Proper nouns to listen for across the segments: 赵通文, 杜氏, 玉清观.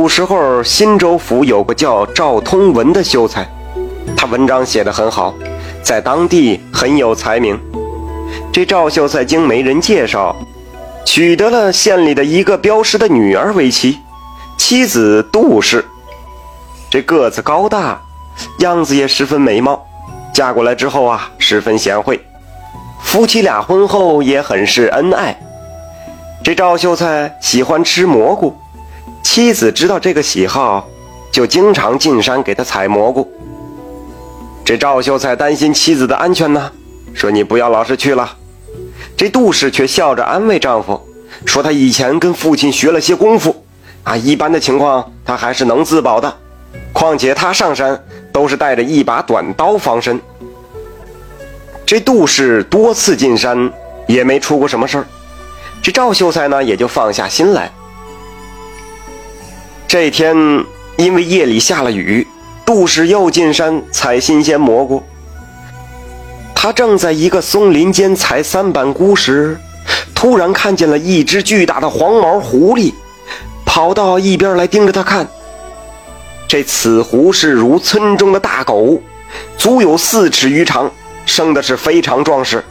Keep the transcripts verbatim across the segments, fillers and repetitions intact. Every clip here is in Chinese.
古时候新州府有个叫赵通文的秀才，他文章写得很好，在当地很有才名。这赵秀才经媒人介绍，娶得了县里的一个镖师的女儿为妻，妻子杜氏。这个子高大，样子也十分美貌，嫁过来之后啊，十分贤惠。夫妻俩婚后也很是恩爱。这赵秀才喜欢吃蘑菇，妻子知道这个喜好，就经常进山给他采蘑菇。这赵秀才担心妻子的安全呢，说你不要老是去了。这杜氏却笑着安慰丈夫，说他以前跟父亲学了些功夫啊，一般的情况他还是能自保的，况且他上山都是带着一把短刀防身。这杜氏多次进山也没出过什么事儿，这赵秀才呢也就放下心来。这天因为夜里下了雨，杜氏又进山采新鲜蘑菇。他正在一个松林间采三板菇时，突然看见了一只巨大的黄毛狐狸跑到一边来盯着他看。这此狐是如村中的大狗，足有四尺余长，生的是非常壮实。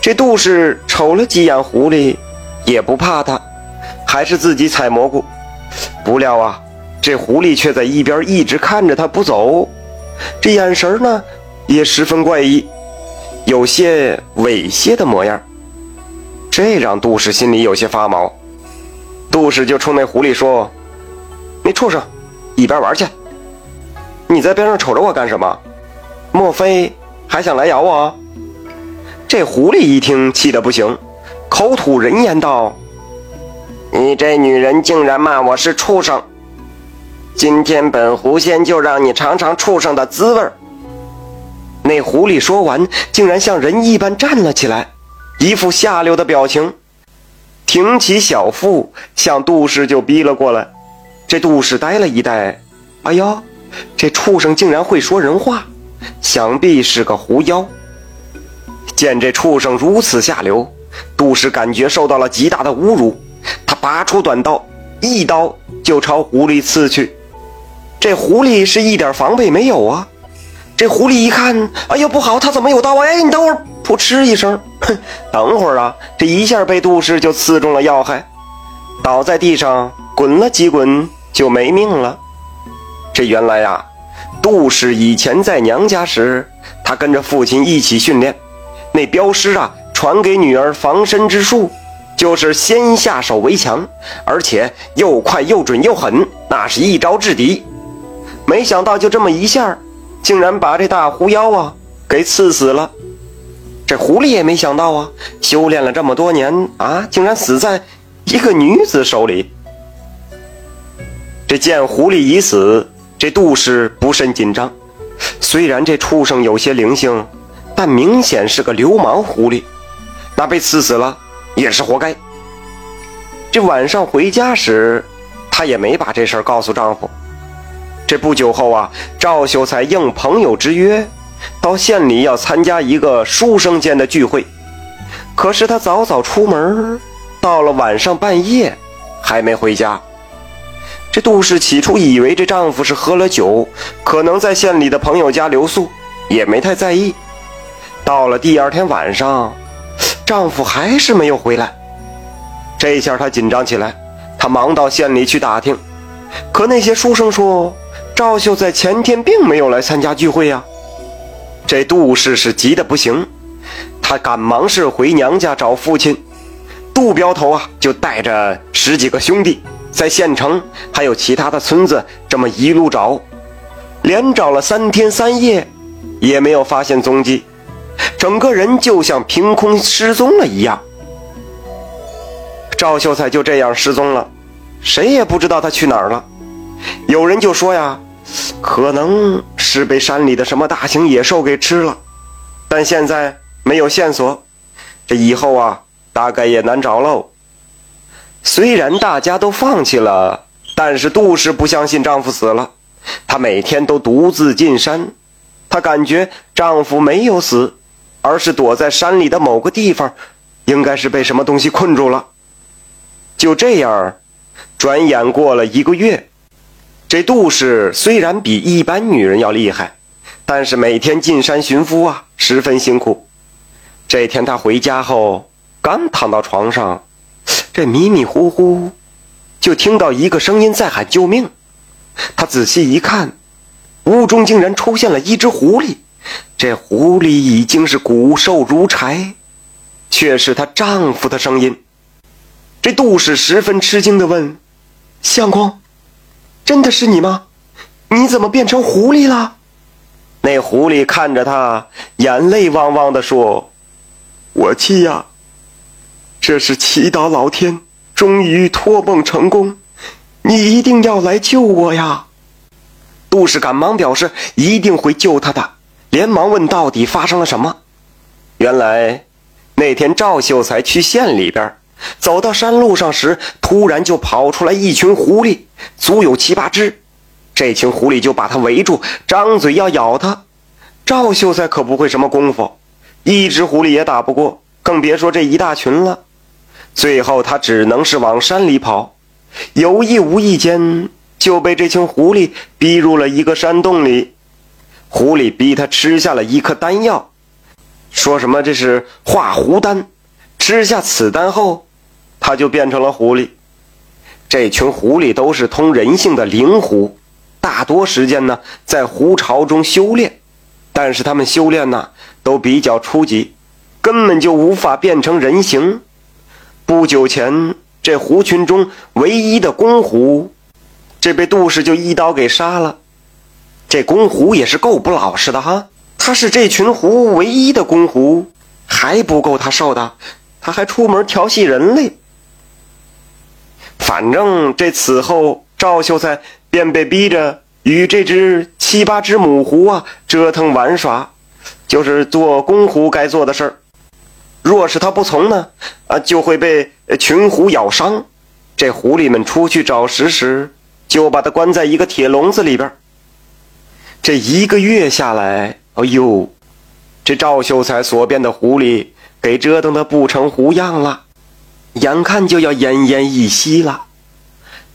这杜氏瞅了几眼狐狸，也不怕它，还是自己采蘑菇。不料啊，这狐狸却在一边一直看着他不走，这眼神呢也十分怪异，有些猥亵的模样，这让杜氏心里有些发毛。杜氏就冲那狐狸说：“你畜生，一边玩去！你在边上瞅着我干什么？莫非还想来咬我？”这狐狸一听气得不行，口吐人言道：“你这女人竟然骂我是畜生，今天本狐仙就让你尝尝畜生的滋味。”那狐狸说完竟然像人一般站了起来，一副下流的表情，挺起小腹向杜氏就逼了过来。这杜氏呆了一呆，哎呦，这畜生竟然会说人话，想必是个狐妖。见这畜生如此下流，杜氏感觉受到了极大的侮辱，他拔出短刀，一刀就朝狐狸刺去。这狐狸是一点防备没有啊，这狐狸一看，哎呦不好，他怎么有刀啊？哎，你等会儿，扑哧一声，哼，等会儿啊，这一下被杜氏就刺中了要害，倒在地上滚了几滚就没命了。这原来啊，杜氏以前在娘家时，他跟着父亲一起训练，那镖师啊传给女儿防身之术，就是先下手为强，而且又快又准又狠，那是一招制敌。没想到就这么一下，竟然把这大狐妖啊给刺死了。这狐狸也没想到啊，修炼了这么多年啊，竟然死在一个女子手里。这见狐狸已死，这杜氏不甚紧张，虽然这畜生有些灵性，但明显是个流氓狐狸，那被刺死了也是活该。这晚上回家时，她也没把这事儿告诉丈夫。这不久后啊，赵秀才应朋友之约，到县里要参加一个书生间的聚会。可是他早早出门，到了晚上半夜还没回家。这杜氏起初以为这丈夫是喝了酒，可能在县里的朋友家留宿，也没太在意。到了第二天晚上，丈夫还是没有回来，这一下她紧张起来，她忙到县里去打听。可那些书生说，赵秀在前天并没有来参加聚会啊。这杜氏是急得不行，她赶忙是回娘家找父亲。杜镖头啊，就带着十几个兄弟，在县城还有其他的村子这么一路找，连找了三天三夜，也没有发现踪迹。整个人就像凭空失踪了一样，赵秀才就这样失踪了，谁也不知道他去哪儿了。有人就说呀，可能是被山里的什么大型野兽给吃了，但现在没有线索，这以后啊，大概也难找喽。虽然大家都放弃了，但是杜氏不相信丈夫死了，她每天都独自进山，她感觉丈夫没有死，而是躲在山里的某个地方，应该是被什么东西困住了。就这样，转眼过了一个月，这杜氏虽然比一般女人要厉害，但是每天进山寻夫啊，十分辛苦。这天她回家后，刚躺到床上，这迷迷糊糊就听到一个声音在喊救命。她仔细一看，屋中竟然出现了一只狐狸。这狐狸已经是骨瘦如柴，却是她丈夫的声音。这杜氏十分吃惊地问：相公，真的是你吗？你怎么变成狐狸了？那狐狸看着她，眼泪汪汪地说：我妻呀，这是祈祷老天，终于托梦成功，你一定要来救我呀。杜氏赶忙表示一定会救她的，连忙问到底发生了什么。原来那天赵秀才去县里边，走到山路上时，突然就跑出来一群狐狸，足有七八只。这群狐狸就把他围住，张嘴要咬他。赵秀才可不会什么功夫，一只狐狸也打不过，更别说这一大群了。最后他只能是往山里跑，有意无意间就被这群狐狸逼入了一个山洞里。狐狸逼他吃下了一颗丹药，说什么这是化狐丹，吃下此丹后他就变成了狐狸。这群狐狸都是通人性的灵狐，大多时间呢在狐巢中修炼，但是他们修炼呢都比较初级，根本就无法变成人形。不久前这狐群中唯一的公狐，这被杜氏就一刀给杀了。这公狐也是够不老实的哈，他是这群狐唯一的公狐，还不够他受的，他还出门调戏人类。反正这此后赵秀才便被逼着与这只七八只母狐啊折腾玩耍，就是做公狐该做的事儿。若是他不从呢，啊就会被群狐咬伤。这狐狸们出去找食时，就把他关在一个铁笼子里边。这一个月下来，哎呦，这赵秀才所变的狐狸给折腾得不成狐样了，眼看就要奄奄一息了。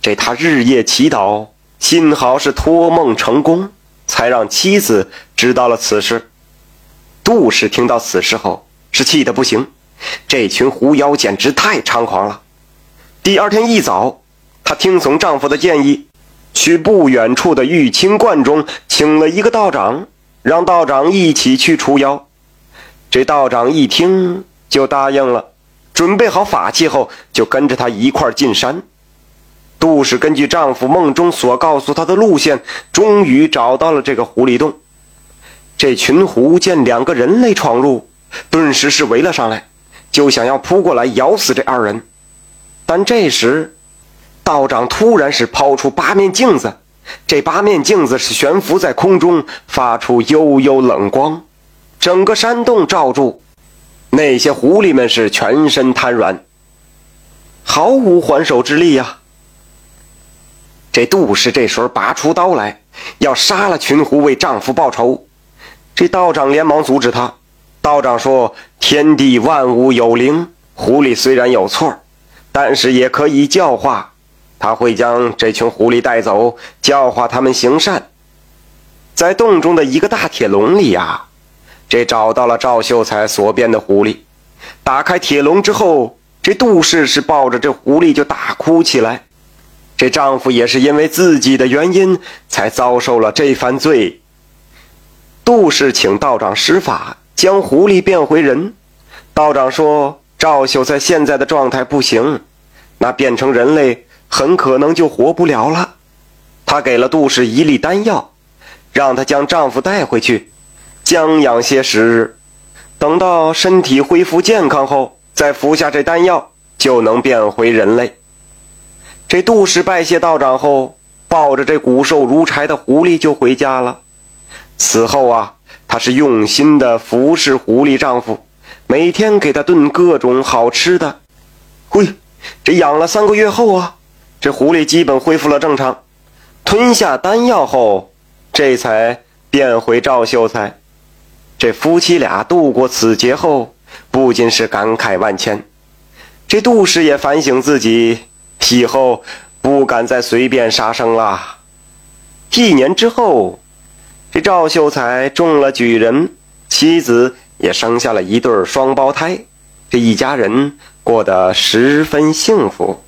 这他日夜祈祷，幸好是托梦成功，才让妻子知道了此事。杜氏听到此事后是气得不行，这群狐妖简直太猖狂了。第二天一早，她听从丈夫的建议，去不远处的玉清观中请了一个道长，让道长一起去除妖。这道长一听就答应了，准备好法器后就跟着他一块进山。杜氏根据丈夫梦中所告诉她的路线，终于找到了这个狐狸洞。这群狐见两个人类闯入，顿时是围了上来，就想要扑过来咬死这二人。但这时道长突然是抛出八面镜子，这八面镜子是悬浮在空中，发出幽幽冷光，整个山洞罩住。那些狐狸们是全身瘫软，毫无还手之力呀。这杜氏这时候拔出刀来，要杀了群狐为丈夫报仇。这道长连忙阻止他。道长说：天地万物有灵，狐狸虽然有错，但是也可以教化，他会将这群狐狸带走，教化他们行善。在洞中的一个大铁笼里啊，这找到了赵秀才所变的狐狸。打开铁笼之后，这杜氏是抱着这狐狸就大哭起来。这丈夫也是因为自己的原因才遭受了这番罪。杜氏请道长施法，将狐狸变回人。道长说赵秀才现在的状态不行，那变成人类很可能就活不了了。他给了杜氏一粒丹药，让她将丈夫带回去将养些时日，等到身体恢复健康后再服下这丹药，就能变回人类。这杜氏拜谢道长后，抱着这骨瘦如柴的狐狸就回家了。此后啊，她是用心的服侍狐狸丈夫，每天给他炖各种好吃的。嘿，这养了三个月后啊，这狐狸基本恢复了正常，吞下丹药后，这才变回赵秀才。这夫妻俩度过此劫后，不禁是感慨万千。这杜氏也反省自己，以后不敢再随便杀生了。一年之后，这赵秀才中了举人，妻子也生下了一对双胞胎，这一家人过得十分幸福。